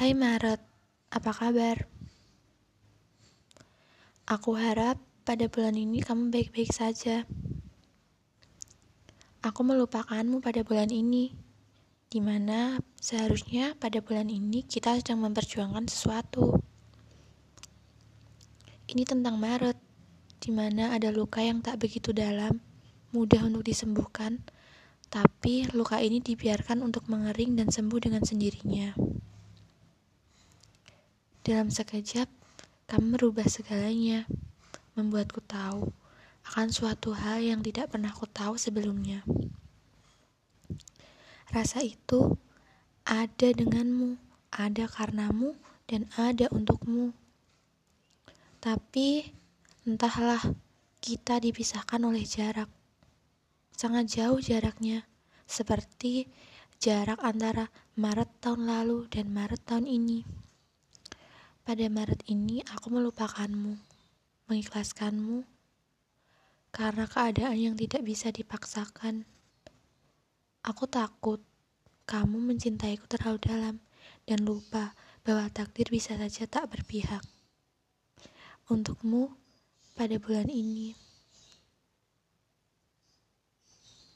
Hai Maret, apa kabar? Aku harap pada bulan ini kamu baik-baik saja. Aku melupakanmu pada bulan ini, di mana seharusnya pada bulan ini kita sedang memperjuangkan sesuatu. Ini tentang Maret, di mana ada luka yang tak begitu dalam, mudah untuk disembuhkan, tapi luka ini dibiarkan untuk mengering dan sembuh dengan sendirinya. Dalam sekejap, kamu merubah segalanya, membuatku tahu akan suatu hal yang tidak pernah ku tahu sebelumnya. Rasa itu ada denganmu, ada karenamu, dan ada untukmu. Tapi, entahlah, kita dipisahkan oleh jarak. Sangat jauh jaraknya, seperti jarak antara Maret tahun lalu dan Maret tahun ini. Pada Maret ini aku melupakanmu, mengikhlaskanmu, karena keadaan yang tidak bisa dipaksakan. Aku takut kamu mencintaiku terlalu dalam dan lupa bahwa takdir bisa saja tak berpihak untukmu pada bulan ini.